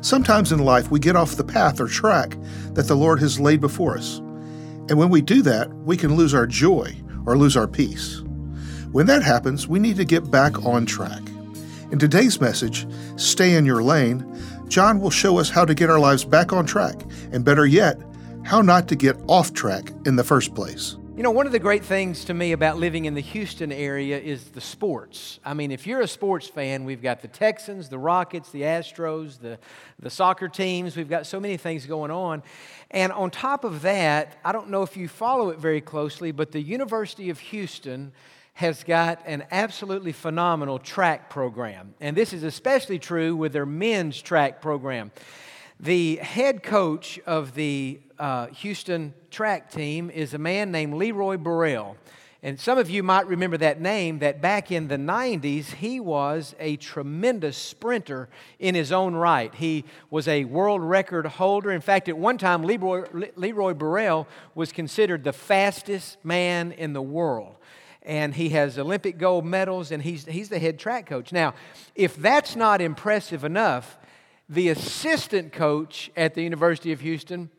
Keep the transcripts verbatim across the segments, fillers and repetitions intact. Sometimes in life we get off the path or track that the Lord has laid before us, and when we do that, we can lose our joy or lose our peace. When that happens, we need to get back on track. In today's message, Stay in Your Lane, Jon will show us how to get our lives back on track, and better yet, how not to get off track in the first place. You know, one of the great things to me about living in the Houston area is the sports. I mean, if you're a sports fan, we've got the Texans, the Rockets, the Astros, the, the soccer teams. We've got so many things going on. And on top of that, I don't know if you follow it very closely, but the University of Houston has got an absolutely phenomenal track program. And this is especially true with their men's track program. The head coach of the uh, Houston track team is a man named Leroy Burrell. And some of you might remember that name, that back in the nineties, he was a tremendous sprinter in his own right. He was a world record holder. In fact, at one time, Leroy, Leroy Burrell was considered the fastest man in the world. And he has Olympic gold medals, and he's, he's the head track coach. Now, if that's not impressive enough, the assistant coach at the University of Houston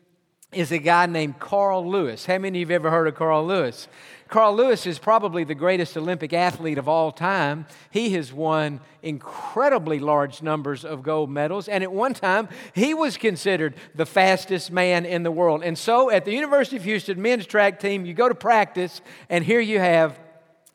is a guy named Carl Lewis. How many of you have ever heard of Carl Lewis? Carl Lewis is probably the greatest Olympic athlete of all time. He has won incredibly large numbers of gold medals, and at one time, he was considered the fastest man in the world. And so, at the University of Houston men's track team, you go to practice, and here you have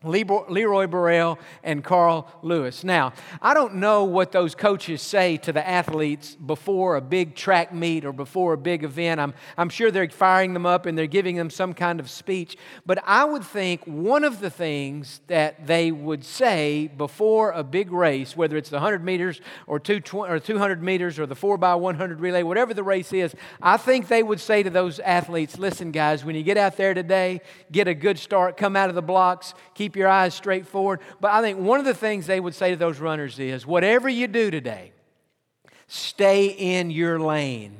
Leroy Burrell and Carl Lewis. Now, I don't know what those coaches say to the athletes before a big track meet or before a big event. I'm, I'm sure they're firing them up and they're giving them some kind of speech. But I would think one of the things that they would say before a big race, whether it's the one hundred meters or two hundred meters or the four by one hundred relay, whatever the race is, I think they would say to those athletes, listen, guys, when you get out there today, get a good start, come out of the blocks, keep your eyes straight forward. But I think one of the things they would say to those runners is, whatever you do today, stay in your lane.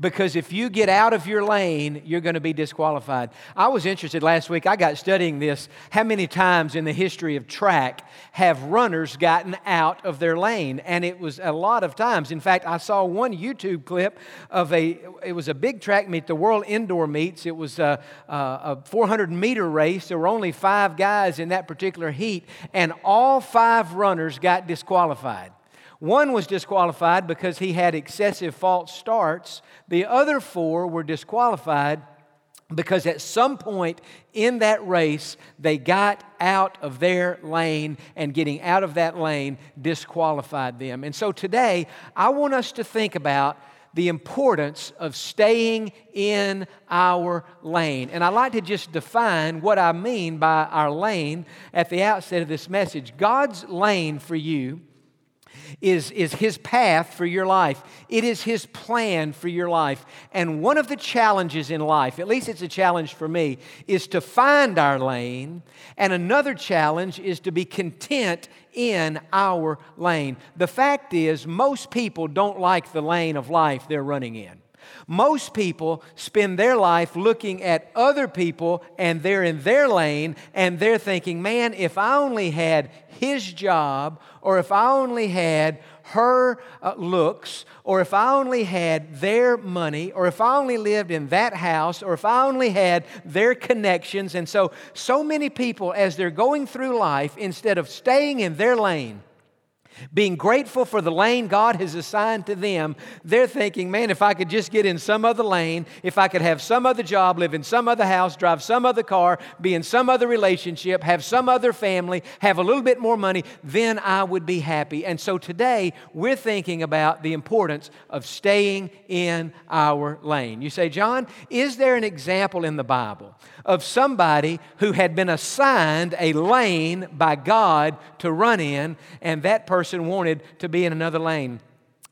Because if you get out of your lane, you're going to be disqualified. I was interested last week, I got studying this, how many times in the history of track have runners gotten out of their lane? And it was a lot of times. In fact, I saw one YouTube clip of a, it was a big track meet, the World Indoor Meets. It was a, a four hundred meter race. There were only five guys in that particular heat, and all five runners got disqualified. One was disqualified because he had excessive false starts. The other four were disqualified because at some point in that race, they got out of their lane, and getting out of that lane disqualified them. And so today, I want us to think about the importance of staying in our lane. And I'd like to just define what I mean by our lane at the outset of this message. God's lane for you Is, is His path for your life. It is His plan for your life. And one of the challenges in life, at least it's a challenge for me, is to find our lane. And another challenge is to be content in our lane. The fact is, most people don't like the lane of life they're running in. Most people spend their life looking at other people, and they're in their lane, and they're thinking, man, if I only had his job, or if I only had her uh, looks, or if I only had their money, or if I only lived in that house, or if I only had their connections. And so, so many people, as they're going through life, instead of staying in their lane, being grateful for the lane God has assigned to them, they're thinking, man, if I could just get in some other lane, if I could have some other job, live in some other house, drive some other car, be in some other relationship, have some other family, have a little bit more money, then I would be happy. And so today, we're thinking about the importance of staying in our lane. You say, John, is there an example in the Bible of somebody who had been assigned a lane by God to run in, and that person wanted to be in another lane?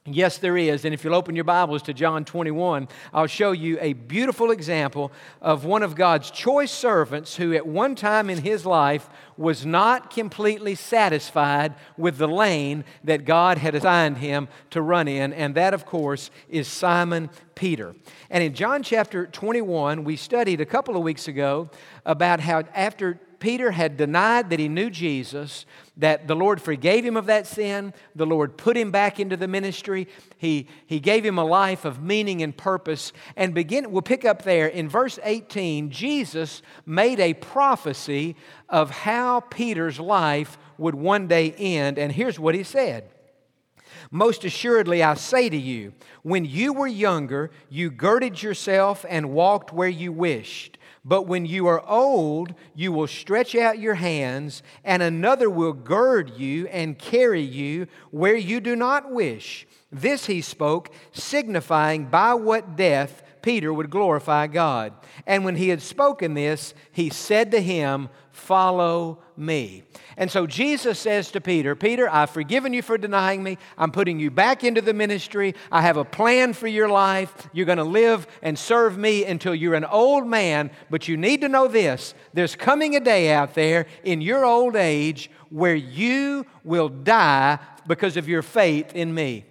Yes, there is. And if you'll open your Bibles to John twenty-one, I'll show you a beautiful example of one of God's choice servants who at one time in his life was not completely satisfied with the lane that God had assigned him to run in. And that, of course, is Simon Peter. And in John chapter twenty-one, we studied a couple of weeks ago about how after Peter had denied that he knew Jesus, that the Lord forgave him of that sin. The Lord put him back into the ministry. He, he gave him a life of meaning and purpose. And begin, we'll pick up there in verse eighteen, Jesus made a prophecy of how Peter's life would one day end. And here's what he said. Most assuredly, I say to you, when you were younger, you girded yourself and walked where you wished. But when you are old, you will stretch out your hands, and another will gird you and carry you where you do not wish. This he spoke, signifying by what death Peter would glorify God. And when he had spoken this, he said to him, "Follow me." And so Jesus says to Peter, Peter, I've forgiven you for denying me. I'm putting you back into the ministry. I have a plan for your life. You're going to live and serve me until you're an old man. But you need to know this. There's coming a day out there in your old age where you will die because of your faith in me.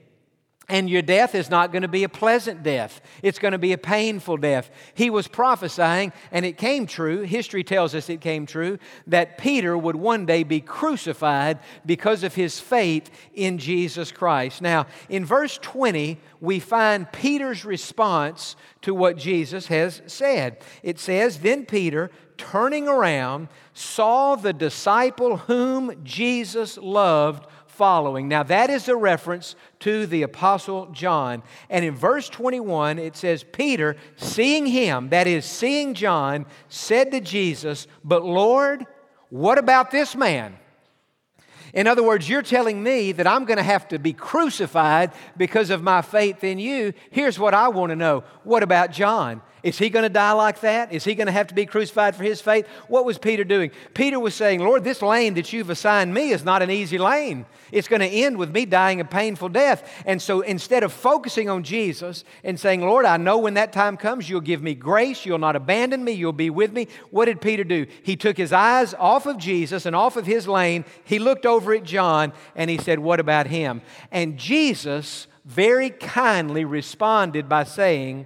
And your death is not going to be a pleasant death. It's going to be a painful death. He was prophesying, and it came true. History tells us it came true, that Peter would one day be crucified because of his faith in Jesus Christ. Now, in verse twenty, we find Peter's response to what Jesus has said. It says, "Then Peter, turning around, saw the disciple whom Jesus loved following." Now that is a reference to the Apostle John. And in verse twenty-one, it says, Peter, seeing him, that is, seeing John, said to Jesus, "But Lord, what about this man?" In other words, you're telling me that I'm going to have to be crucified because of my faith in you. Here's what I want to know. What about John? Is he going to die like that? Is he going to have to be crucified for his faith? What was Peter doing? Peter was saying, "Lord, this lane that you've assigned me is not an easy lane. It's going to end with me dying a painful death." And so instead of focusing on Jesus and saying, "Lord, I know when that time comes, you'll give me grace. You'll not abandon me. You'll be with me." What did Peter do? He took his eyes off of Jesus and off of his lane. He looked over at John and he said, "What about him?" And Jesus very kindly responded by saying,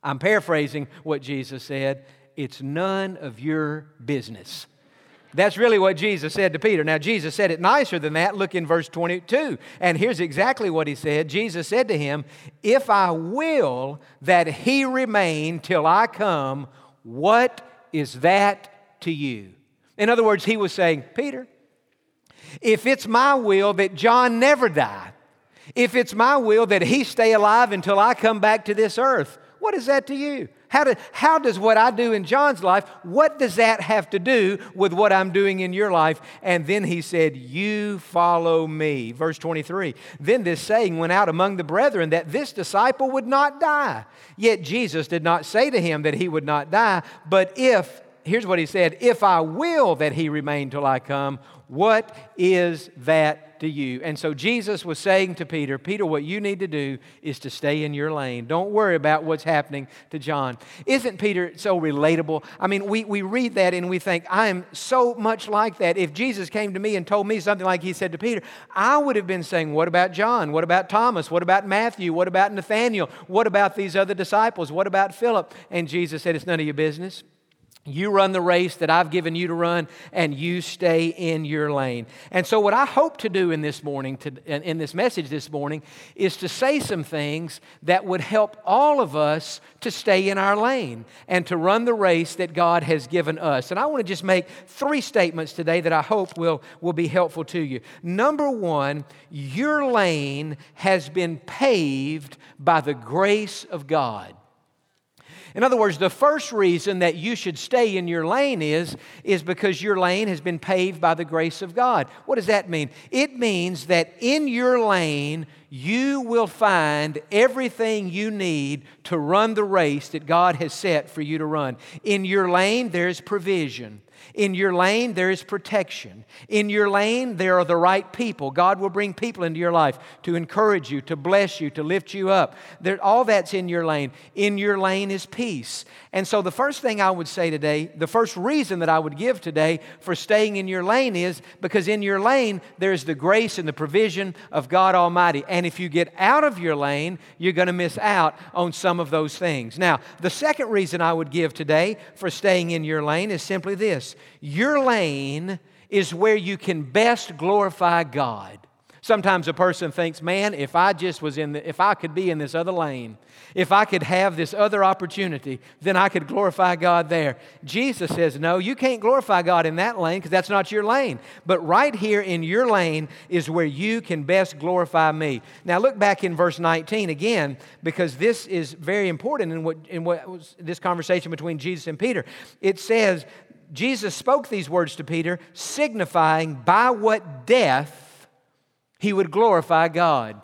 I'm paraphrasing what Jesus said, "It's none of your business." That's really what Jesus said to Peter. Now, Jesus said it nicer than that. Look in verse twenty-two. And here's exactly what he said. Jesus said to him, "If I will that he remain till I come, what is that to you?" In other words, he was saying, Peter, if it's my will that John never die, if it's my will that he stay alive until I come back to this earth, what is that to you? How, do, how does what I do in John's life, what does that have to do with what I'm doing in your life? And then he said, "You follow me." Verse twenty-three, "Then this saying went out among the brethren that this disciple would not die. Yet Jesus did not say to him that he would not die. But if," here's what he said, "If I will that he remain till I come, what is that to you?" And so Jesus was saying to Peter, Peter, what you need to do is to stay in your lane. Don't worry about what's happening to John. Isn't Peter so relatable? I mean, we, we read that and we think, I am so much like that. If Jesus came to me and told me something like he said to Peter, I would have been saying, what about John? What about Thomas? What about Matthew? What about Nathaniel? What about these other disciples? What about Philip? And Jesus said, "It's none of your business. You run the race that I've given you to run, and you stay in your lane." And so what I hope to do in this morning, to, in this message this morning, is to say some things that would help all of us to stay in our lane and to run the race that God has given us. And I want to just make three statements today that I hope will, will be helpful to you. Number one, your lane has been paved by the grace of God. In other words, the first reason that you should stay in your lane is, is because your lane has been paved by the grace of God. What does that mean? It means that in your lane, you will find everything you need to run the race that God has set for you to run. In your lane, there's provision. In your lane, there is protection. In your lane, there are the right people. God will bring people into your life to encourage you, to bless you, to lift you up. There, all that's in your lane. In your lane is peace. And so the first thing I would say today, the first reason that I would give today for staying in your lane is because in your lane, there is the grace and the provision of God Almighty. And if you get out of your lane, you're going to miss out on some of those things. Now, the second reason I would give today for staying in your lane is simply this. Your lane is where you can best glorify God. Sometimes a person thinks, man, if I just was in the, if I could be in this other lane, if I could have this other opportunity, then I could glorify God there. Jesus says, no, you can't glorify God in that lane because that's not your lane. But right here in your lane is where you can best glorify me. Now look back in verse nineteen again, because this is very important in what in what was this conversation between Jesus and Peter. It says, Jesus spoke these words to Peter, signifying by what death he would glorify God.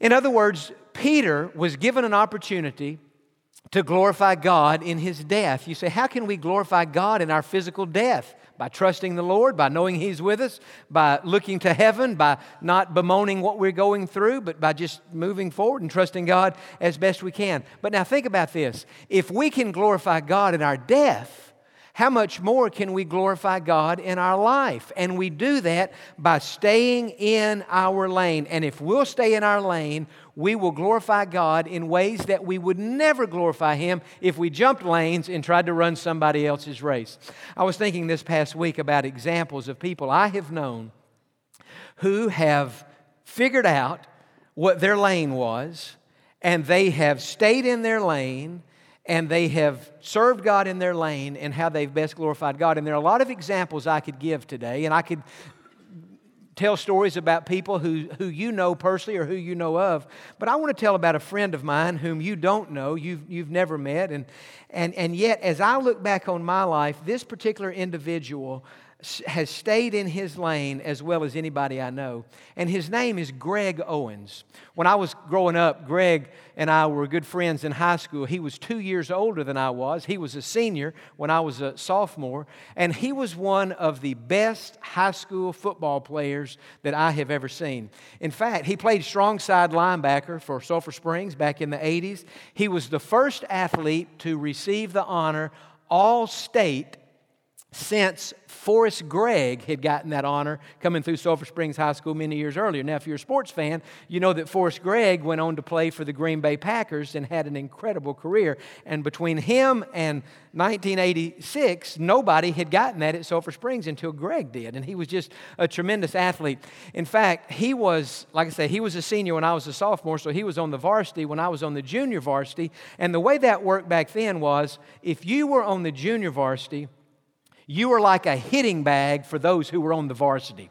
In other words, Peter was given an opportunity to glorify God in his death. You say, how can we glorify God in our physical death? By trusting the Lord, by knowing He's with us, by looking to heaven, by not bemoaning what we're going through, but by just moving forward and trusting God as best we can. But now think about this. If we can glorify God in our death, how much more can we glorify God in our life? And we do that by staying in our lane. And if we'll stay in our lane, we will glorify God in ways that we would never glorify Him if we jumped lanes and tried to run somebody else's race. I was thinking this past week about examples of people I have known who have figured out what their lane was, and they have stayed in their lane, and they have served God in their lane and how they've best glorified God. And there are a lot of examples I could give today, and I could tell stories about people who, who you know personally or who you know of. But I want to tell about a friend of mine whom you don't know, you've, you've never met. And, and, and yet, as I look back on my life, this particular individual has stayed in his lane as well as anybody I know. And his name is Greg Owens. When I was growing up, Greg and I were good friends in high school. He was two years older than I was. He was a senior when I was a sophomore. And he was one of the best high school football players that I have ever seen. In fact, he played strong side linebacker for Sulphur Springs back in the eighties. He was the first athlete to receive the honor All-State since Forrest Gregg had gotten that honor coming through Sulphur Springs High School many years earlier. Now, if you're a sports fan, you know that Forrest Gregg went on to play for the Green Bay Packers and had an incredible career. And between him and nineteen eighty-six, nobody had gotten that at Sulphur Springs until Gregg did. And he was just a tremendous athlete. In fact, he was, like I said, he was a senior when I was a sophomore, so he was on the varsity when I was on the junior varsity. And the way that worked back then was, if you were on the junior varsity, you were like a hitting bag for those who were on the varsity.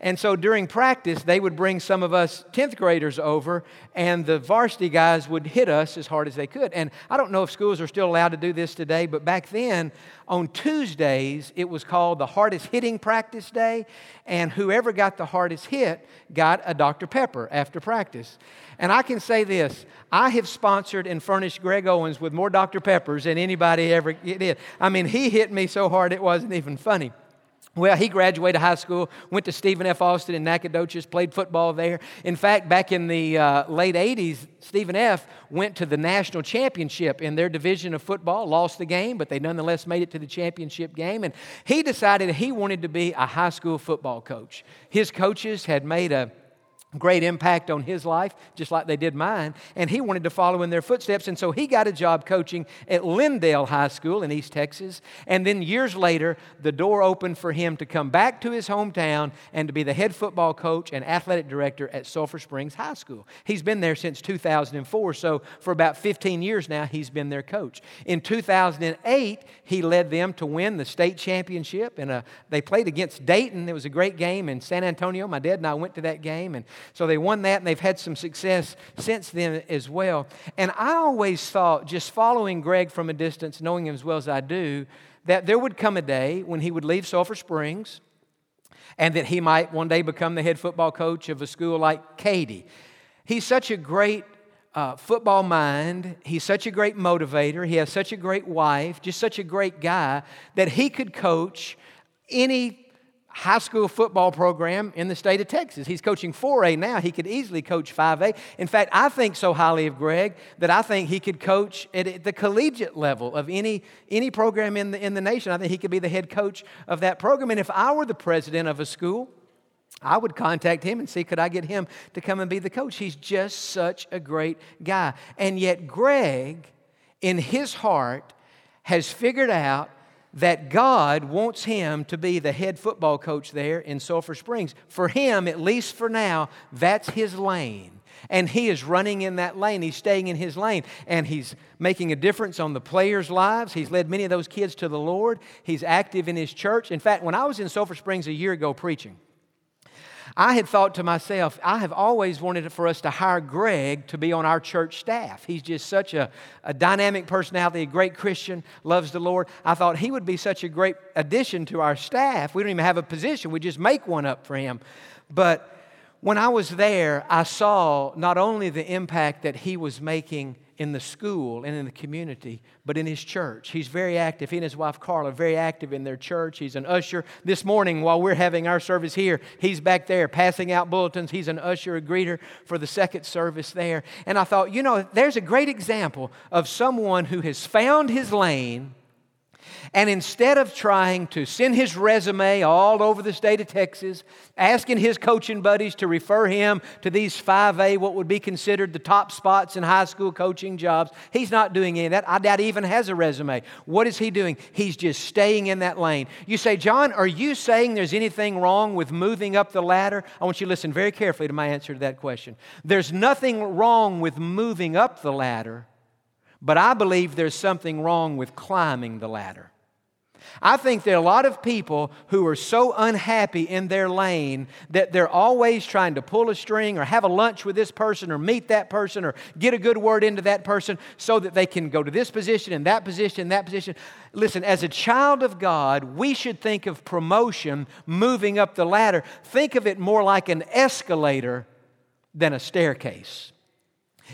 And so during practice, they would bring some of us tenth graders over, and the varsity guys would hit us as hard as they could. And I don't know if schools are still allowed to do this today, but back then, on Tuesdays, it was called the hardest hitting practice day, and whoever got the hardest hit got a Doctor Pepper after practice. And I can say this, I have sponsored and furnished Greg Owens with more Doctor Peppers than anybody ever did. I mean, he hit me so hard it wasn't even funny. Well, he graduated high school, went to Stephen F. Austin in Nacogdoches, played football there. In fact, back in the uh, late eighties, Stephen F. went to the national championship in their division of football, lost the game, but they nonetheless made it to the championship game. And he decided he wanted to be a high school football coach. His coaches had made a great impact on his life, just like they did mine, and he wanted to follow in their footsteps, and so he got a job coaching at Lindale High School in East Texas, and then years later, the door opened for him to come back to his hometown and to be the head football coach and athletic director at Sulphur Springs High School. He's been there since two thousand four, so for about fifteen years now, he's been their coach. In two thousand eight, he led them to win the state championship, and they played against Dayton. It was a great game in San Antonio. My dad and I went to that game, and so they won that, and they've had some success since then as well. And I always thought, just following Greg from a distance, knowing him as well as I do, that there would come a day when he would leave Sulphur Springs and that he might one day become the head football coach of a school like Katie. He's such a great uh, football mind. He's such a great motivator. He has such a great wife, just such a great guy, that he could coach any high school football program in the state of Texas. He's coaching four A now. He could easily coach five A. In fact, I think so highly of Greg that I think he could coach at the collegiate level of any any program in the in the nation. I think he could be the head coach of that program. And if I were the president of a school, I would contact him and see could I get him to come and be the coach. He's just such a great guy. And yet Greg, in his heart, has figured out that God wants him to be the head football coach there in Sulphur Springs. For him, at least for now, that's his lane. And he is running in that lane. He's staying in his lane. And he's making a difference on the players' lives. He's led many of those kids to the Lord. He's active in his church. In fact, when I was in Sulphur Springs a year ago preaching, I had thought to myself, I have always wanted for us to hire Greg to be on our church staff. He's just such a, a dynamic personality, a great Christian, loves the Lord. I thought he would be such a great addition to our staff. We don't even have a position. We just make one up for him. But when I was there, I saw not only the impact that he was making in the school and in the community, but in his church. He's very active. He and his wife, Carla, are very active in their church. He's an usher. This morning, while we're having our service here, he's back there passing out bulletins. He's an usher, a greeter for the second service there. And I thought, you know, there's a great example of someone who has found his lane, and instead of trying to send his resume all over the state of Texas, asking his coaching buddies to refer him to these five A, what would be considered the top spots in high school coaching jobs, he's not doing any of that. I doubt he even has a resume. What is he doing? He's just staying in that lane. You say, John, are you saying there's anything wrong with moving up the ladder? I want you to listen very carefully to my answer to that question. There's nothing wrong with moving up the ladder, but I believe there's something wrong with climbing the ladder. I think there are a lot of people who are so unhappy in their lane that they're always trying to pull a string or have a lunch with this person or meet that person or get a good word into that person so that they can go to this position and that position and that position. Listen, as a child of God, we should think of promotion, moving up the ladder. Think of it more like an escalator than a staircase.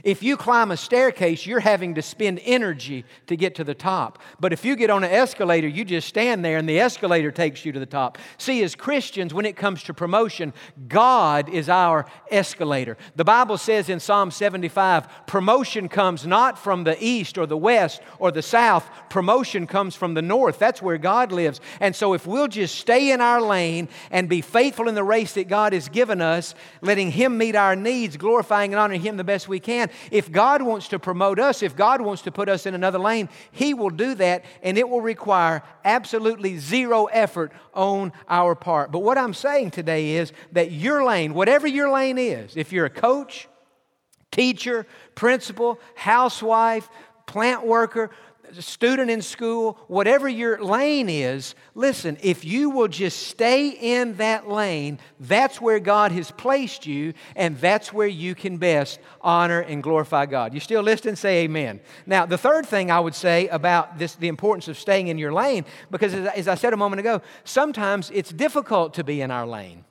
If you climb a staircase, you're having to spend energy to get to the top. But if you get on an escalator, you just stand there and the escalator takes you to the top. See, as Christians, when it comes to promotion, God is our escalator. The Bible says in Psalm seventy-five, promotion comes not from the east or the west or the south. Promotion comes from the north. That's where God lives. And so if we'll just stay in our lane and be faithful in the race that God has given us, letting Him meet our needs, glorifying and honoring Him the best we can, if God wants to promote us, if God wants to put us in another lane, He will do that, and it will require absolutely zero effort on our part. But what I'm saying today is that your lane, whatever your lane is, if you're a coach, teacher, principal, housewife, plant worker, student in school, whatever your lane is, listen, if you will just stay in that lane, that's where God has placed you, and that's where you can best honor and glorify God. You still listening? Say amen. Now, the third thing I would say about this, the importance of staying in your lane, because as I said a moment ago, sometimes it's difficult to be in our lane.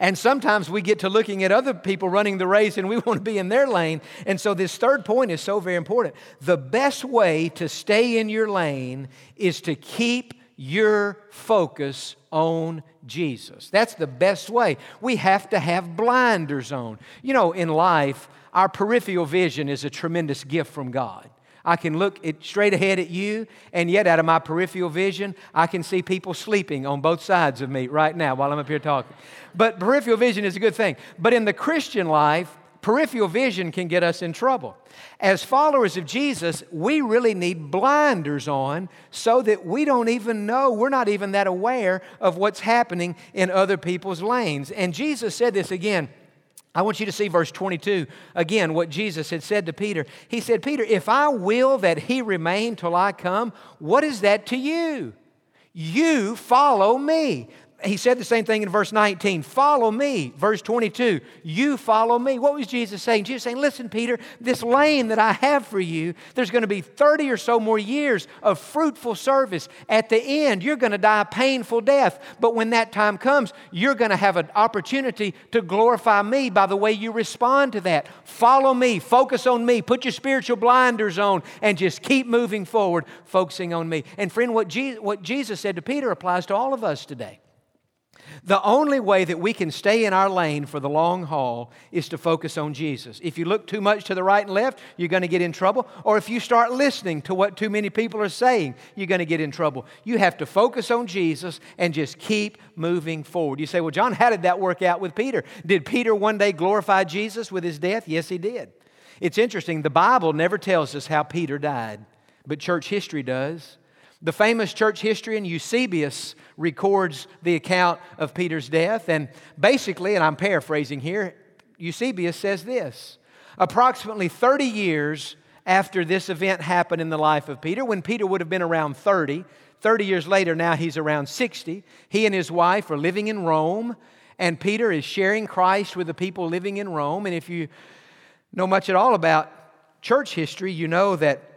And sometimes we get to looking at other people running the race and we want to be in their lane. And so this third point is so very important. The best way to stay in your lane is to keep your focus on Jesus. That's the best way. We have to have blinders on. You know, in life, our peripheral vision is a tremendous gift from God. I can look at, straight ahead at you, and yet out of my peripheral vision, I can see people sleeping on both sides of me right now while I'm up here talking. But peripheral vision is a good thing. But in the Christian life, peripheral vision can get us in trouble. As followers of Jesus, we really need blinders on so that we don't even know, we're not even that aware of what's happening in other people's lanes. And Jesus said this again. I want you to see verse twenty-two, again, what Jesus had said to Peter. He said, Peter, if I will that he remain till I come, what is that to you? You follow me. he said the same thing in verse nineteen. Follow me. Verse twenty-two, you follow me. What was Jesus saying? Jesus was saying, listen, Peter, this lane that I have for you, there's going to be thirty or so more years of fruitful service. At the end, you're going to die a painful death. But when that time comes, you're going to have an opportunity to glorify me by the way you respond to that. Follow me. Focus on me. Put your spiritual blinders on and just keep moving forward, focusing on me. And friend, what Jesus, what Jesus said to Peter applies to all of us today. The only way that we can stay in our lane for the long haul is to focus on Jesus. If you look too much to the right and left, you're going to get in trouble. Or if you start listening to what too many people are saying, you're going to get in trouble. You have to focus on Jesus and just keep moving forward. You say, well, John, how did that work out with Peter? Did Peter one day glorify Jesus with his death? Yes, he did. It's interesting. The Bible never tells us how Peter died, but church history does. The famous church historian Eusebius records the account of Peter's death. And basically, and I'm paraphrasing here, Eusebius says this. Approximately thirty years after this event happened in the life of Peter, when Peter would have been around thirty, thirty years later, now he's around sixty, he and his wife are living in Rome, and Peter is sharing Christ with the people living in Rome. And if you know much at all about church history, you know that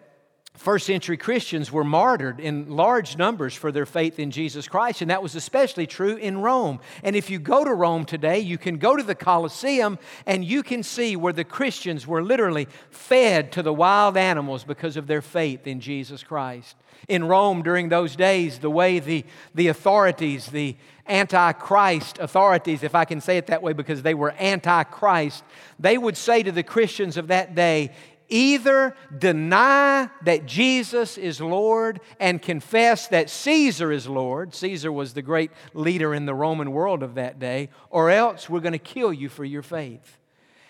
first century Christians were martyred in large numbers for their faith in Jesus Christ, and that was especially true in Rome. And if you go to Rome today, you can go to the Colosseum and you can see where the Christians were literally fed to the wild animals because of their faith in Jesus Christ. In Rome during those days, the way the, the authorities, the anti-Christ authorities, if I can say it that way because they were anti-Christ, they would say to the Christians of that day, either deny that Jesus is Lord and confess that Caesar is Lord. Caesar was the great leader in the Roman world of that day. Or else we're going to kill you for your faith.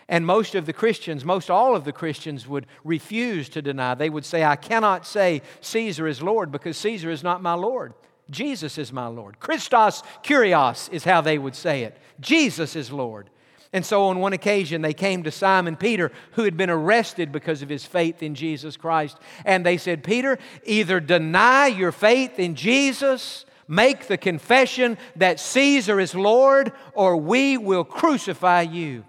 And most of the Christians, most all of the Christians would refuse to deny. They would say, I cannot say Caesar is Lord because Caesar is not my Lord. Jesus is my Lord. Christos Kyrios is how they would say it. Jesus is Lord. And so on one occasion, they came to Simon Peter, who had been arrested because of his faith in Jesus Christ. And they said, Peter, either deny your faith in Jesus, make the confession that Caesar is Lord, or we will crucify you.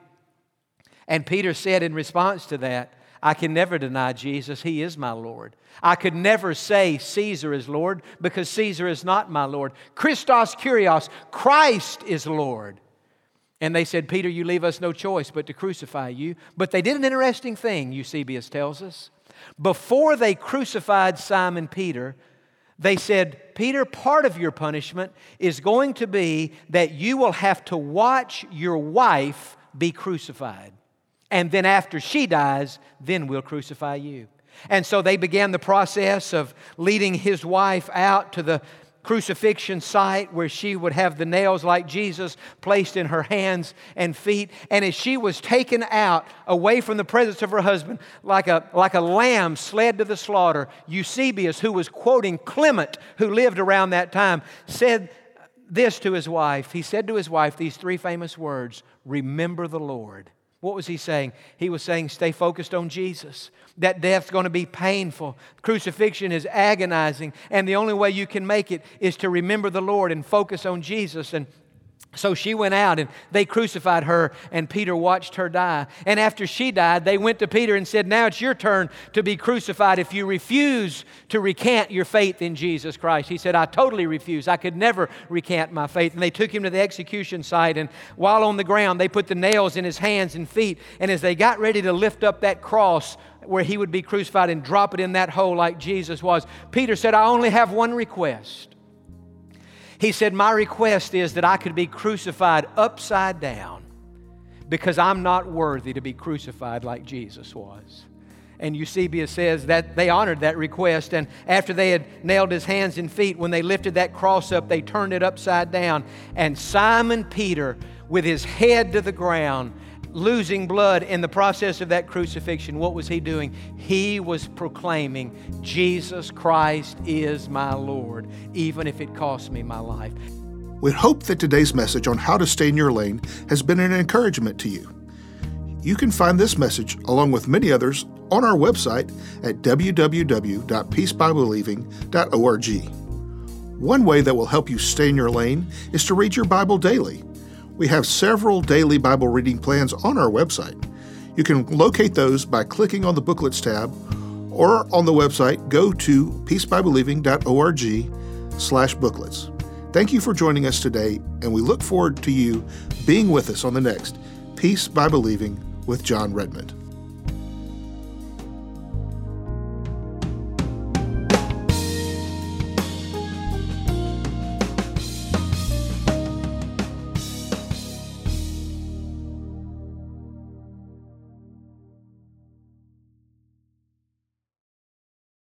And Peter said in response to that, I can never deny Jesus. He is my Lord. I could never say Caesar is Lord because Caesar is not my Lord. Christos Kyrios, Christ is Lord. And they said, Peter, you leave us no choice but to crucify you. But they did an interesting thing, Eusebius tells us. Before they crucified Simon Peter, they said, Peter, part of your punishment is going to be that you will have to watch your wife be crucified. And then after she dies, then we'll crucify you. And so they began the process of leading his wife out to the crucifixion site where she would have the nails like Jesus placed in her hands and feet. And as she was taken out away from the presence of her husband, like a, like a lamb led to the slaughter, Eusebius, who was quoting Clement, who lived around that time, said this to his wife. He said to his wife these three famous words, remember the Lord. What was he saying? He was saying, stay focused on Jesus. That death's going to be painful. Crucifixion is agonizing. And the only way you can make it is to remember the Lord and focus on Jesus. And so she went out and they crucified her and Peter watched her die. And after she died, they went to Peter and said, now it's your turn to be crucified if you refuse to recant your faith in Jesus Christ. He said, I totally refuse. I could never recant my faith. And they took him to the execution site, and while on the ground, they put the nails in his hands and feet. And as they got ready to lift up that cross where he would be crucified and drop it in that hole like Jesus was, Peter said, I only have one request. He said, my request is that I could be crucified upside down because I'm not worthy to be crucified like Jesus was. And Eusebius says that they honored that request. And after they had nailed his hands and feet, when they lifted that cross up, they turned it upside down. And Simon Peter, with his head to the ground, losing blood in the process of that crucifixion, what was he doing? He was proclaiming, Jesus Christ is my Lord, even if it costs me my life. We hope that today's message on how to stay in your lane has been an encouragement to you. You can find this message, along with many others, on our website at w w w dot peace by believing dot org. One way that will help you stay in your lane is to read your Bible daily. We have several daily Bible reading plans on our website. You can locate those by clicking on the Booklets tab, or on the website, go to peace by believing dot org slash booklets. Thank you for joining us today, and we look forward to you being with us on the next Peace by Believing with Jon Redmond.